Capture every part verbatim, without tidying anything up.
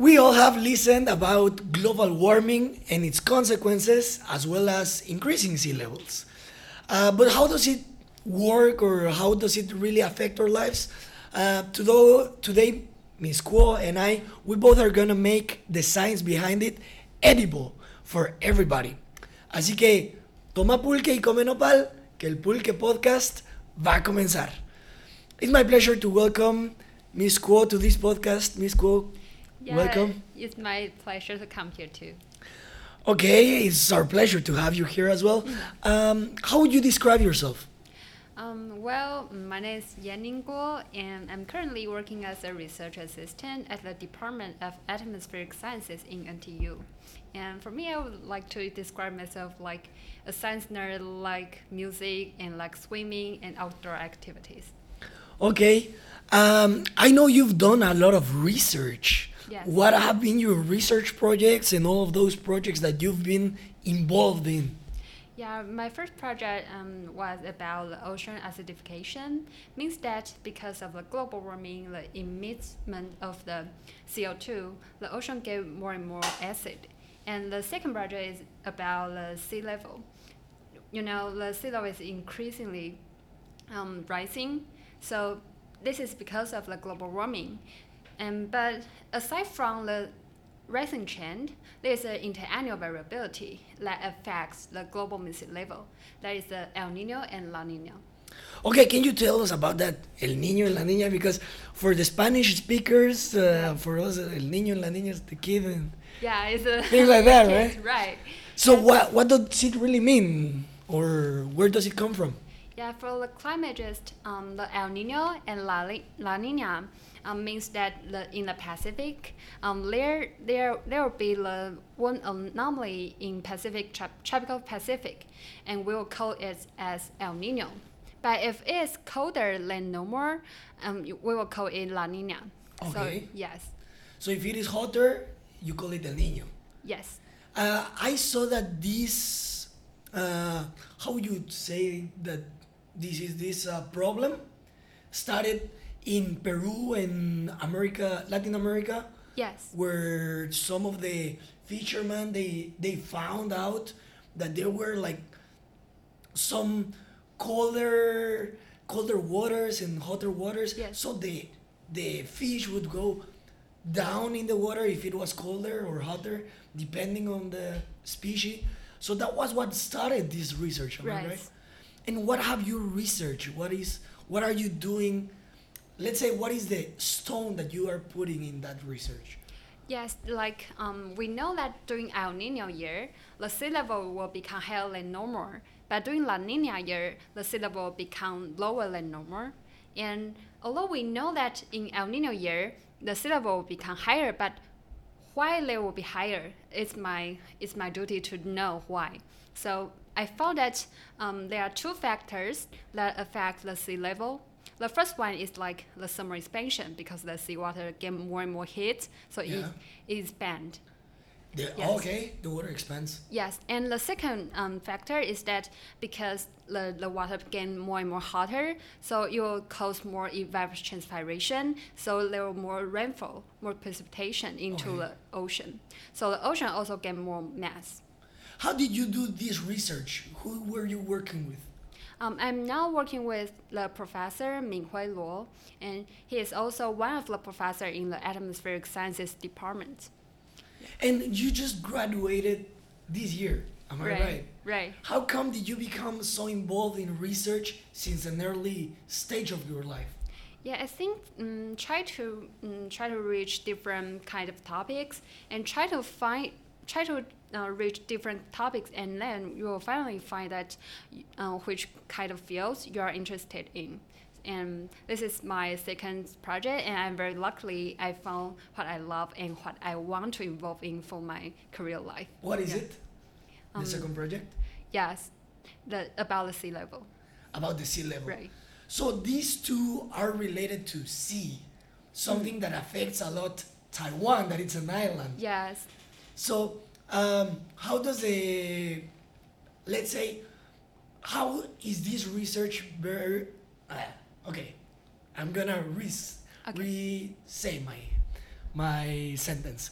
We all have listened about global warming and its consequences, as well as increasing sea levels. Uh, but how does it work, or how does it really affect our lives? Uh, today, today, Miz Kuo and I, we both are going to make the science behind it edible for everybody. Así que toma pulque y come nopal, que el Pulque Podcast va a comenzar. It's my pleasure to welcome Miz Kuo to this podcast. Miz Kuo, yeah, welcome. It's my pleasure to come here too. Okay, it's our pleasure to have you here as well. Um, how would you describe yourself? Um, well, my name is Yaning Kuo, and I'm currently working as a research assistant at the Department of Atmospheric Sciences in N T U. And for me, I would like to describe myself like a science nerd, like music and like swimming and outdoor activities. Okay, um, I know you've done a lot of research. Yes. What have been your research projects and all of those projects that you've been involved in? Yeah, my first project um, was about the ocean acidification. Means that because of the global warming, the emission of the C O two, the ocean gets more and more acid. And the second project is about the sea level. You know, the sea level is increasingly um, rising. So this is because of the global warming. And, but aside from the rising trend, there is an interannual variability that affects the global sea level. That is the El Niño and La Niña. Okay, can you tell us about that, El Niño and La Niña? Because for the Spanish speakers, uh, yeah. for us, El Niño and La Niña is the kid and yeah, it's a things like that, right? Right. So That's what what does it really mean, or where does it come from? Yeah, for the climatologists, um, the El Niño and La, Li- La Niña um, means that the, in the Pacific, um, there there there will be the one anomaly in Pacific tra- tropical Pacific, and we will call it as El Niño. But if it's colder than normal, um, we will call it La Niña. Okay. So, yes. So if it is hotter, you call it El Niño. Yes. Uh, I saw that this. Uh, how would you say that? This is this uh, problem started in Peru and America, Latin America. Yes. Where some of the fishermen they they found out that there were like some colder colder waters and hotter waters. Yes. So the the fish would go down in the water if it was colder or hotter, depending on the species. So that was what started this research, am I right? right? And what have you researched? What is what are you doing? Let's say, what is the stone that you are putting in that research? Yes, like um, we know that during El Niño year, the sea level will become higher than normal. But during La Niña year, the sea level will become lower than normal. And although we know that in El Niño year, the sea level will become higher, but why they will be higher? It's my it's my duty to know why. So I found that um, there are two factors that affect the sea level. The first one is like the summer expansion, because the seawater gets more and more heat, so yeah. it, it expands. The, yes. Okay, the water expands. Yes, and the second um, factor is that because the, the water became more and more hotter, so it will cause more evapotranspiration, so there will more rainfall, more precipitation into okay. the ocean. So the ocean also get more mass. How did you do this research? Who were you working with? Um, I'm now working with the professor Minghui Luo, and he is also one of the professors in the Atmospheric Sciences Department. And you just graduated this year, am I right? Right. Right. How come did you become so involved in research since an early stage of your life? Yeah, I think um, try to um, try to reach different kind of topics and try to find try to. Uh, reach different topics, and then you will finally find that uh, which kind of fields you are interested in. And this is my second project, and I'm very lucky I found what I love and what I want to involve in for my career life. What is yeah. it? The um, second project? Yes, the about the sea level. About the sea level. Right. So these two are related to sea, something mm. that affects a lot Taiwan, that it's an island. Yes. So Um, how does the, let's say, how is this research, very, uh, okay, I'm gonna re okay. re say my my sentence.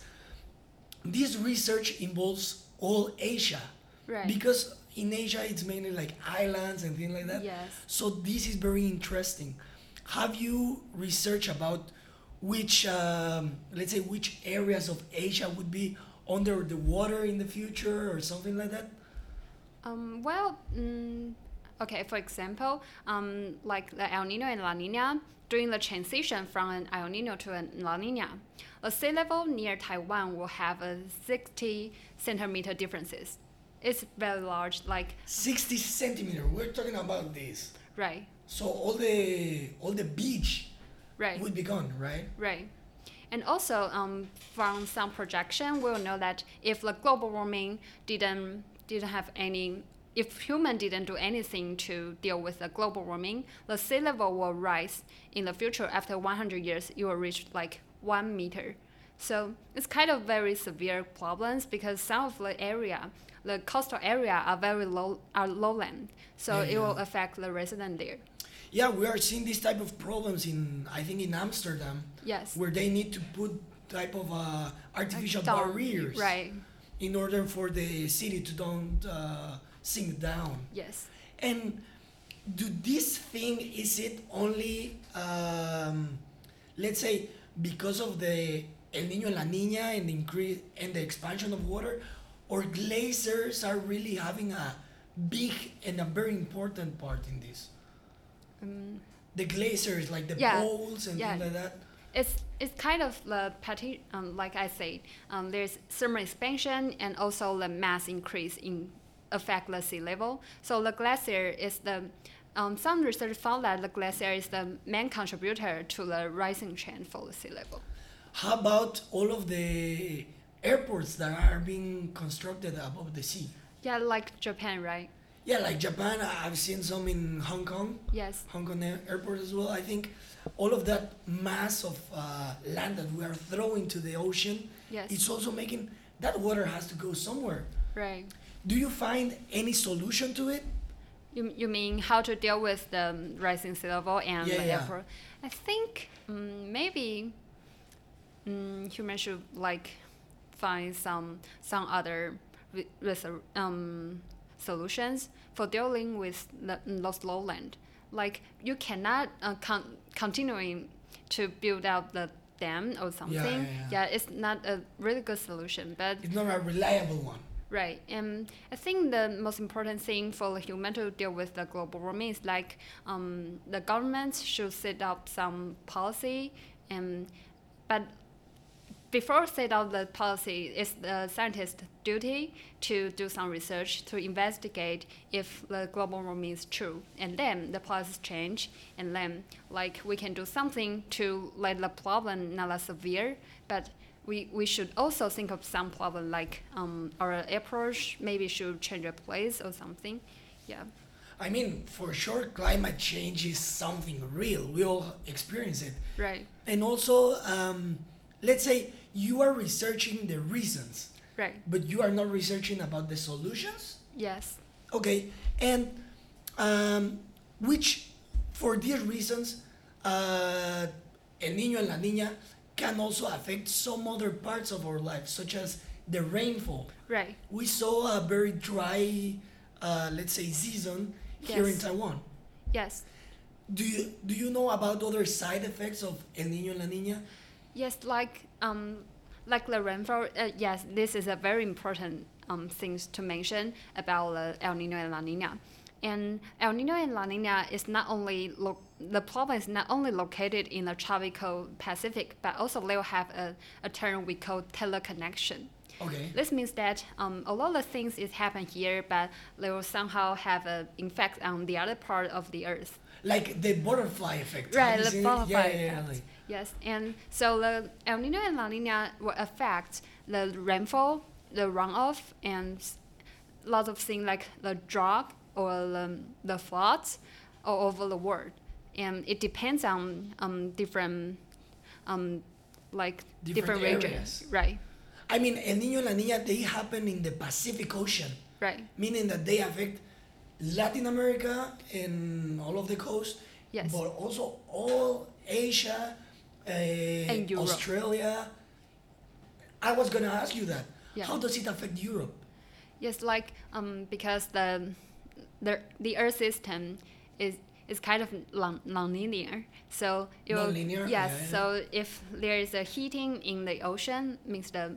This research involves all Asia, right? Because in Asia it's mainly like islands and things like that. Yes. So this is very interesting. Have you researched about which, um, let's say, which areas of Asia would be under the water in the future or something like that? Um, well, mm, okay, for example, um, like the El Nino and La Nina, during the transition from an El Nino to a La Nina, the sea level near Taiwan will have a sixty centimeter differences. It's very large, like... sixty centimeter, we're talking about this. Right. So all the all the beach right. would be gone, right? Right. And also, um, from some projection, we'll know that if the global warming didn't didn't have any, if human didn't do anything to deal with the global warming, the sea level will rise in the future. After one hundred years, it will reach like one meter. So it's kind of very severe problems because some of the area, the coastal area, are very low, are lowland. So yeah, it will affect the resident there. Yeah, we are seeing this type of problems in, I think, in Amsterdam. Yes. Where they need to put type of uh, artificial barriers. Right. In order for the city to don't uh, sink down. Yes. And do this thing, is it only, um, let's say, because of the El Niño and La Niña and the increase and the expansion of water, or glaciers are really having a big and a very important part in this? Um, the glaciers, like the yeah, poles and yeah. things like that. It's it's kind of the parti- um, like I said, um, there's thermal expansion and also the mass increase in affect the sea level. So the glacier is the um, some research found that the glacier is the main contributor to the rising trend for the sea level. How about all of the airports that are being constructed above the sea? Yeah, like Japan, right? Yeah, like Japan. I've seen some in Hong Kong. Yes. Hong Kong airport as well. I think all of that mass of uh, land that we are throwing to the ocean, yes, it's also making that water has to go somewhere. Right. Do you find any solution to it? You you mean how to deal with the rising sea level and yeah, the yeah. airport? I think um, maybe mm, humans should like find some some other re- resor- um. solutions for dealing with the lost lowland. Like you cannot uh, con- continuing to build out the dam or something. Yeah, yeah, yeah. yeah, it's not a really good solution, but it's not a reliable one. Right, and I think the most important thing for the human to deal with the global warming is like um, the government should set up some policy, and but. Before set out the policy, it's the scientist's duty to do some research to investigate if the global warming is true, and then the policies change, and then like we can do something to let the problem not as severe. But we, we should also think of some problem like um, our approach maybe should change a place or something. Yeah. I mean, for sure, climate change is something real. We all experience it. Right. And also. Um, Let's say you are researching the reasons, right? But you are not researching about the solutions. Yes. Okay, and um, which, for these reasons, uh, El Niño and La Niña can also affect some other parts of our life, such as the rainfall. Right. We saw a very dry, uh, let's say, season yes. here in Taiwan. Yes. Do you do you know about other side effects of El Niño and La Niña? Yes, like um, like the rainfall. Uh, yes, this is a very important um thing to mention about uh, El Niño and La Niña. And El Niño and La Niña is not only lo- the problem is not only located in the tropical Pacific, but also they will have a, a term we call teleconnection. Okay. This means that um, a lot of things is happen here, but they will somehow have an effect on the other part of the earth. Like the butterfly effect. Right, the butterfly yeah, effect. Yeah, like. Yes, and so the El Niño and La Niña will affect the rainfall, the runoff, and lots of things like the drought or the, the floods all over the world. And it depends on um, different, um, like different, different regions, right? I mean, El Niño and La Niña, they happen in the Pacific Ocean. Right. Meaning that they affect Latin America and all of the coast. Yes. But also all Asia, uh, and Europe. Australia. I was going to ask you that. Yeah. How does it affect Europe? Yes, like um, because the the the Earth system is is kind of non nonlinear. So it non-linear? Will, yes. Yeah. So if there is a heating in the ocean, means the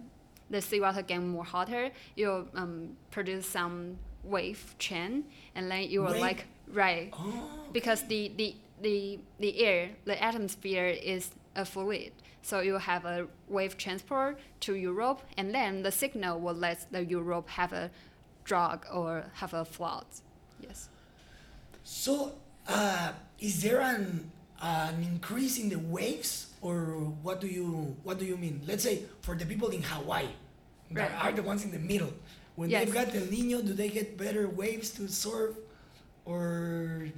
the seawater getting more hotter, you'll um, produce some wave chain, and then you will wave? like right oh, okay. because the, the the the air, the atmosphere is a fluid. So you have a wave transport to Europe, and then the signal will let the Europe have a drought or have a flood. Yes. So uh, is there an an increase in the waves, or what do you what do you mean? Let's say for the people in Hawaii, that right. are the ones in the middle. When yes. they've got El Niño, do they get better waves to surf, or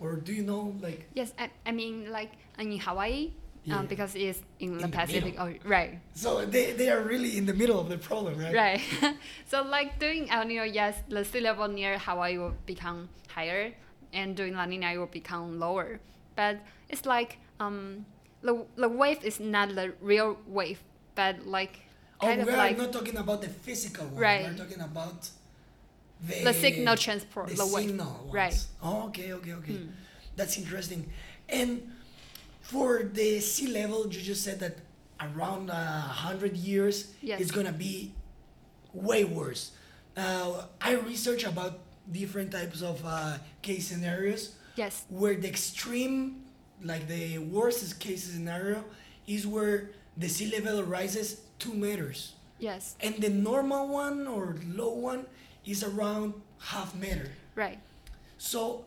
or do you know like? Yes, I I mean like in Hawaii. Yeah. Um, because it's in, in the Pacific Ocean, oh, right? So they they are really in the middle of the problem, right? Right. So like during El Niño, yes, the sea level near Hawaii will become higher, and during La Niña it will become lower. But it's like um the the wave is not the real wave, but like kind oh, of we are like, not talking about the physical one. Right. We're talking about the, the signal transport, the, the wave. Signal ones. Right. Oh, okay, okay, okay. Mm. That's interesting, and. For the sea level, you just said that around uh, one hundred years, yes. it's going to be way worse. Uh, I researched about different types of uh, case scenarios. Yes. Where the extreme, like the worst case scenario, is where the sea level rises two meters. Yes. And the normal one or low one is around half meter. Right. So...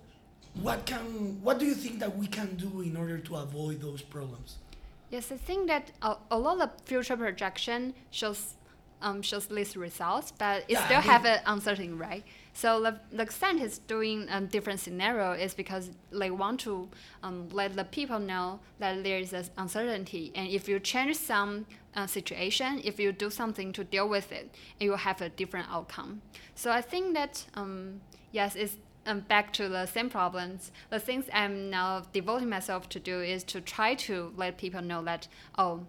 What can what do you think that we can do in order to avoid those problems? Yes, I think that a, a lot of future projection shows um, shows these results, but it yeah, still I have an uncertainty, right? So the the scientists doing a different scenario is because they want to um, let the people know that there is an uncertainty, and if you change some uh, situation, if you do something to deal with it, it will have a different outcome. So I think that um, yes, it's. Um, back to the same problems. The things I'm now devoting myself to do is to try to let people know that, oh,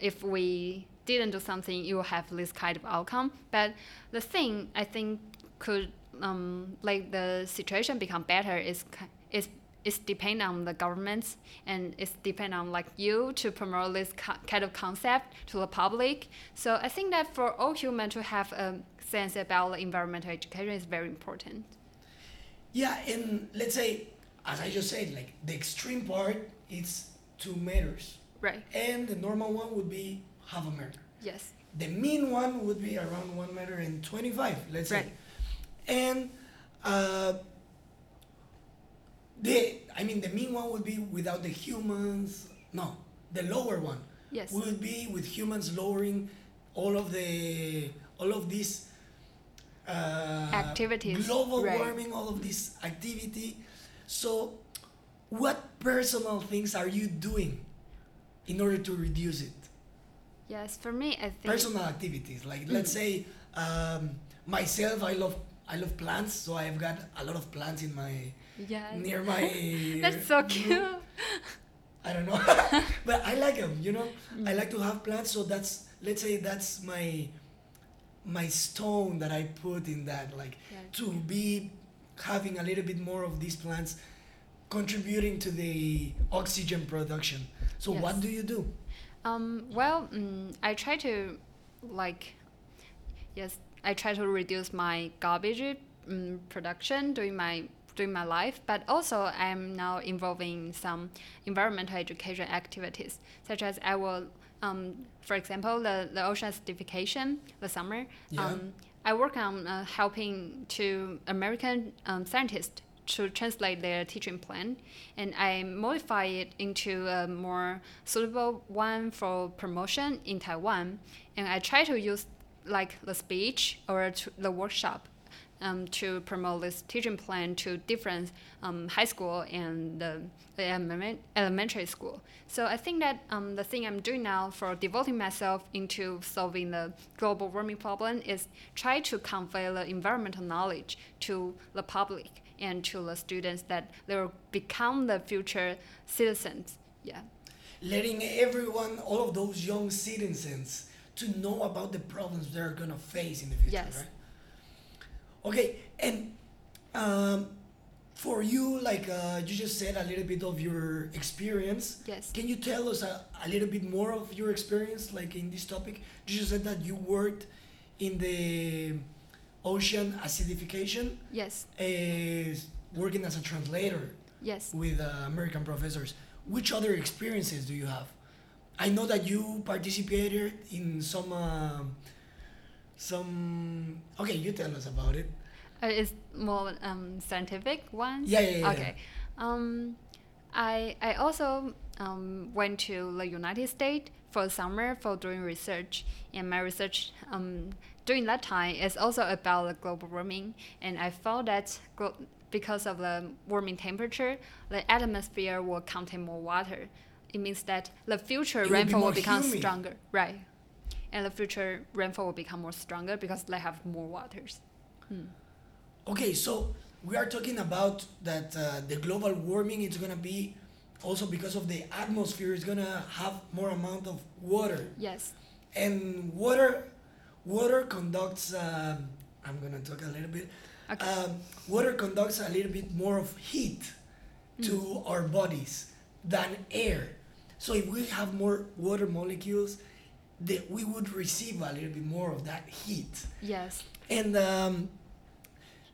if we didn't do something, you will have this kind of outcome. But the thing I think could um, like the situation become better is is is depend on the governments, and it's depend on like you to promote this co- kind of concept to the public. So I think that for all humans to have a sense about the environmental education is very important. Yeah, and let's say, as I just said, like the extreme part, it's two meters. Right. And the normal one would be half a meter. Yes. The mean one would be around one meter and twenty-five, let's right. say. And uh, the, I mean, the mean one would be without the humans. No, the lower one. Yes. Would be with humans lowering all of the, all of these. Uh, activities, global right. warming, all of this activity. So what personal things are you doing in order to reduce it? Yes, for me, I think personal activities like mm. let's say um, myself, I love I love plants, so I've got a lot of plants in my yes. near my that's so cute. I don't know but I like them, you know. mm. I like to have plants, so that's let's say that's my my stone that I put in that, like yeah. to be having a little bit more of these plants contributing to the oxygen production. So yes. what do you do? Um, well, mm, I try to like, yes, I try to reduce my garbage um, production during my during my life, but also I'm now involving some environmental education activities, such as I will Um, for example, the, the ocean acidification, the summer, yeah. um, I work on uh, helping two American um, scientists to translate their teaching plan, and I modify it into a more suitable one for promotion in Taiwan. And I try to use like the speech or to the workshop um, to promote this teaching plan to different um, high school and uh, the elementary school. So I think that um, the thing I'm doing now for devoting myself into solving the global warming problem is try to convey the environmental knowledge to the public and to the students that they will become the future citizens Yeah. Letting everyone, all of those young citizens, to know about the problems they're going to face in the future, yes. right? Okay, and um, for you, like uh, you just said a little bit of your experience. Yes. Can you tell us a, a little bit more of your experience, like in this topic? You just said that you worked in the ocean acidification. Yes. Uh, working as a translator. Yes. With uh, American professors. Which other experiences do you have? I know that you participated in some, uh, some. Okay, you tell us about it. Uh, it's more um, scientific ones. Yeah, yeah, yeah. Okay, yeah. Um, I I also um, went to the United States for summer for doing research, and my research um during that time is also about the global warming, and I found that glo- because of the warming temperature, the atmosphere will contain more water. It means that the future it rainfall will, be will become humid. stronger, right? And the future rainfall will become more stronger because they have more waters. Hmm. Okay, so we are talking about that uh, the global warming is going to be also because of the atmosphere is going to have more amount of water. Yes. And water, water conducts. Uh, I'm going to talk a little bit. Okay. Um, water conducts a little bit more of heat to mm. our bodies than air. So if we have more water molecules, the, we would receive a little bit more of that heat. Yes. And um,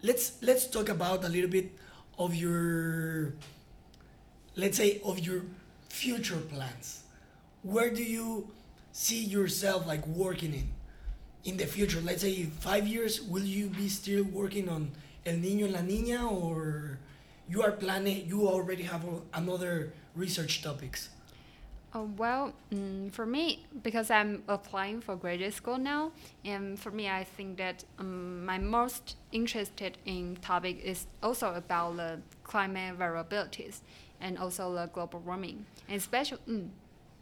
let's let's talk about a little bit of your, let's say, of your future plans. Where do you see yourself like working in? In the future, let's say in five years, will you be still working on El Niño and La Niña, or you are planning? You already have another research topics. Oh, well, mm, for me, because I'm applying for graduate school now, and for me, I think that um, my most interested in topic is also about the climate variabilities and also the global warming, and especially. Mm,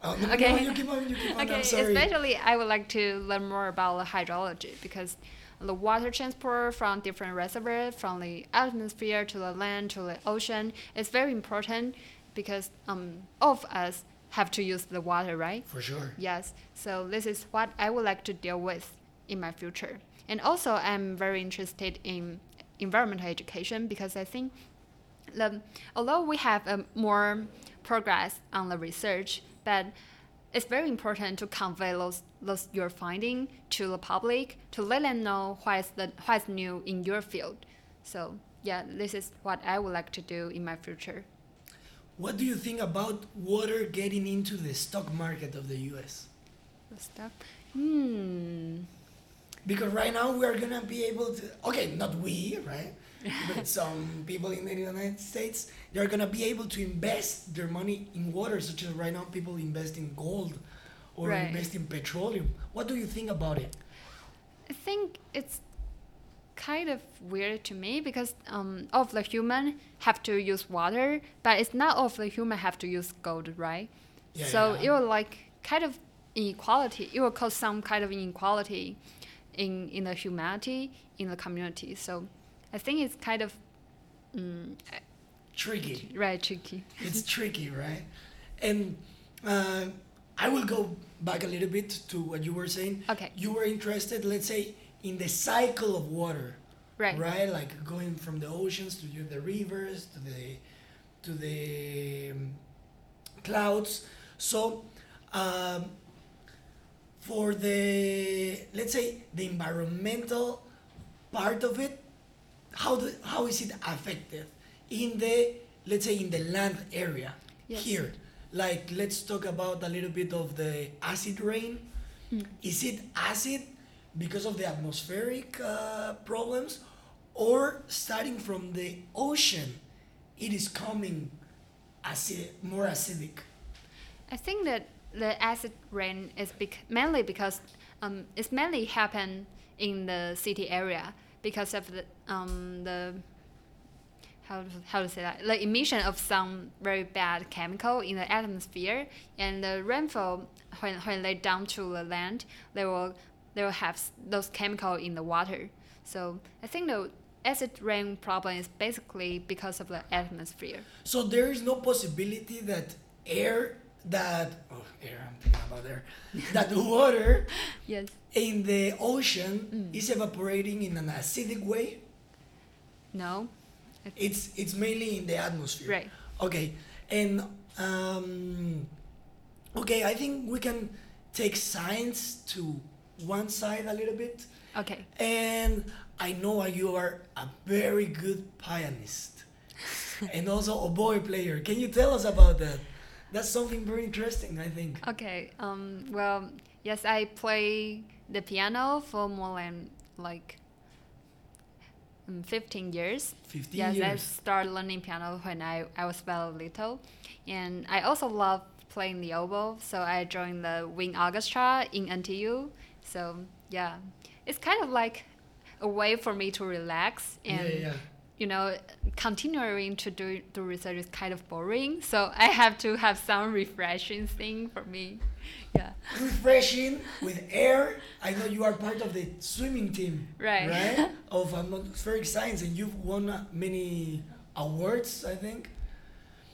Oh, no, okay. No, you keep on, you keep on. Okay. I'm sorry. Especially, I would like to learn more about the hydrology because the water transport from different reservoirs, from the atmosphere to the land to the ocean, is very important because um, all of us have to use the water, right? For sure. Yes. So this is what I would like to deal with in my future, and also I'm very interested in environmental education because I think the although we have um, more progress on the research. But it's very important to convey those, those your finding to the public to let them know what's the what's new in your field. So yeah, this is what I would like to do in my future. What do you think about water getting into the stock market of the U S? The stock? Hmm. Because right now we are gonna be able to. Okay, not we, right? But some people in the United States, they're going to be able to invest their money in water, such as right now people invest in gold or right. invest in petroleum. What do you think about it? I think it's kind of weird to me because um, all of the human have to use water, but it's not all of the human have to use gold, right? Yeah, so yeah. it will like kind of inequality. It will cause some kind of inequality in, in the humanity, in the community. So I think it's kind of um, tricky. Right, tricky. It's tricky, right? And uh, I will go back a little bit to what you were saying. Okay. You were interested, let's say, in the cycle of water. Right. Right, like going from the oceans to the rivers to the to the um, clouds. So, um, for the let's say the environmental part of it. How do, how is it affected in the, let's say, in the land area yes. here? Like, let's talk about a little bit of the acid rain. Mm. Is it acid because of the atmospheric uh, problems? Or starting from the ocean, it is coming acid, more acidic? I think that the acid rain is bec- mainly because um, it's mainly happened in the city area. Because of the um the how how to say that the emission of some very bad chemical in the atmosphere and the rainfall when when they down to the land they will they will have those chemical in the water. So I think the acid rain problem is basically because of the atmosphere. So there is no possibility that air that oh, here I'm thinking about there that water yes. in the ocean mm. is evaporating in an acidic way? No. Okay. It's it's mainly in the atmosphere. Right. Okay. And um, okay, I think we can take science to one side a little bit. Okay. And I know you are a very good pianist and also a boy player. Can you tell us about that? That's something very interesting, I think. Okay. Um, well, yes, I play the piano for more than like fifteen years. fifteen yes, years. I started learning piano when I, I was very little. And I also love playing the oboe, so I joined the Wind Orchestra in N T U. So, yeah, it's kind of like a way for me to relax and yeah, yeah. you know, continuing to do, do research is kind of boring, so I have to have some refreshing thing for me. Yeah. Refreshing with air. I know you are part of the swimming team, right? Right. Of atmospheric science, and you've won many awards, I think.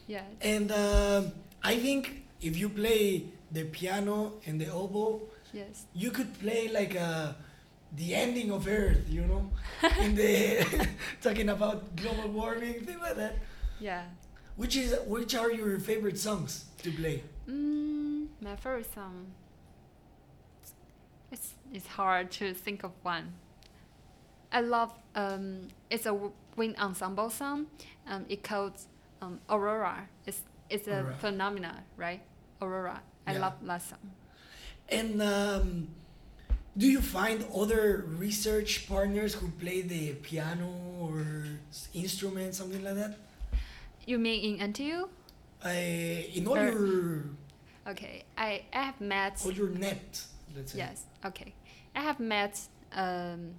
Yeah. And uh, I think if you play the piano and the oboe, yes, you could play like a. The ending of Earth, you know, in the talking about global warming, things like that. Yeah. Which is which are your favorite songs to play? Mm, my favorite song. It's it's hard to think of one. I love um. It's a wind ensemble song. Um, it called um Aurora. It's it's a Aurora. Phenomena, right? Aurora. I yeah. love that song. And um. Do you find other research partners who play the piano or instrument, something like that? You mean in N T U? Uh, in all or, your... Okay, I, I have met... All your net, let's say. Yes, okay. I have met um,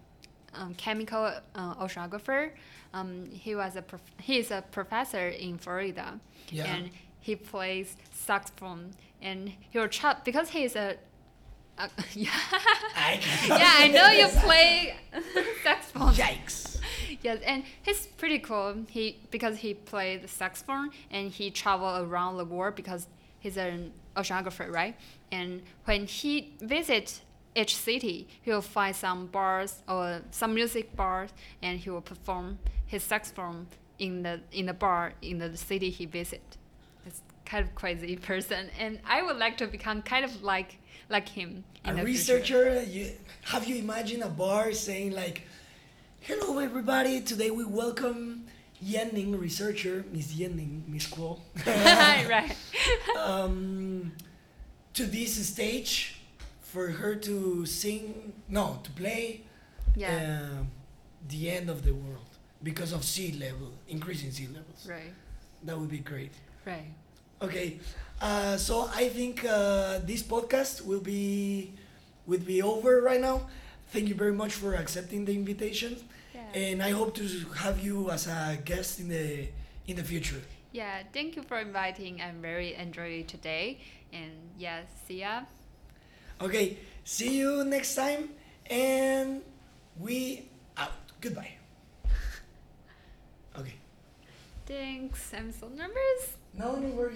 um, chemical uh, oceanographer. Um, he was a prof- he is a professor in Florida. Yeah. And he plays saxophone. And he'll chat, because he is a... Uh, yeah. I yeah, I know you play saxophone. Yikes. Yes, and he's pretty cool. He because he played the saxophone and he traveled around the world because he's an oceanographer, right? And when he visits each city, he'll find some bars or some music bars, and he will perform his saxophone in the in the bar in the city he visits. Kind of crazy person, and I would like to become kind of like like him. A researcher. You, have you imagined a bar saying like, "Hello everybody, today we welcome Yaning researcher, Miss Yaning, Miss Kuo." Right. um, to this stage, for her to sing, no, to play. Yeah. Uh, the end of the world because of sea level increasing sea levels. Right. That would be great. Right. Okay, uh, so I think uh, this podcast will be will be over right now. Thank you very much for accepting the invitation, yeah. And I hope to have you as a guest in the in the future. Yeah, thank you for inviting. I'm very enjoyed today, and yeah, see ya. Okay, see you next time, and we out. Goodbye. Okay. Thanks. I'm so nervous. No, no worries.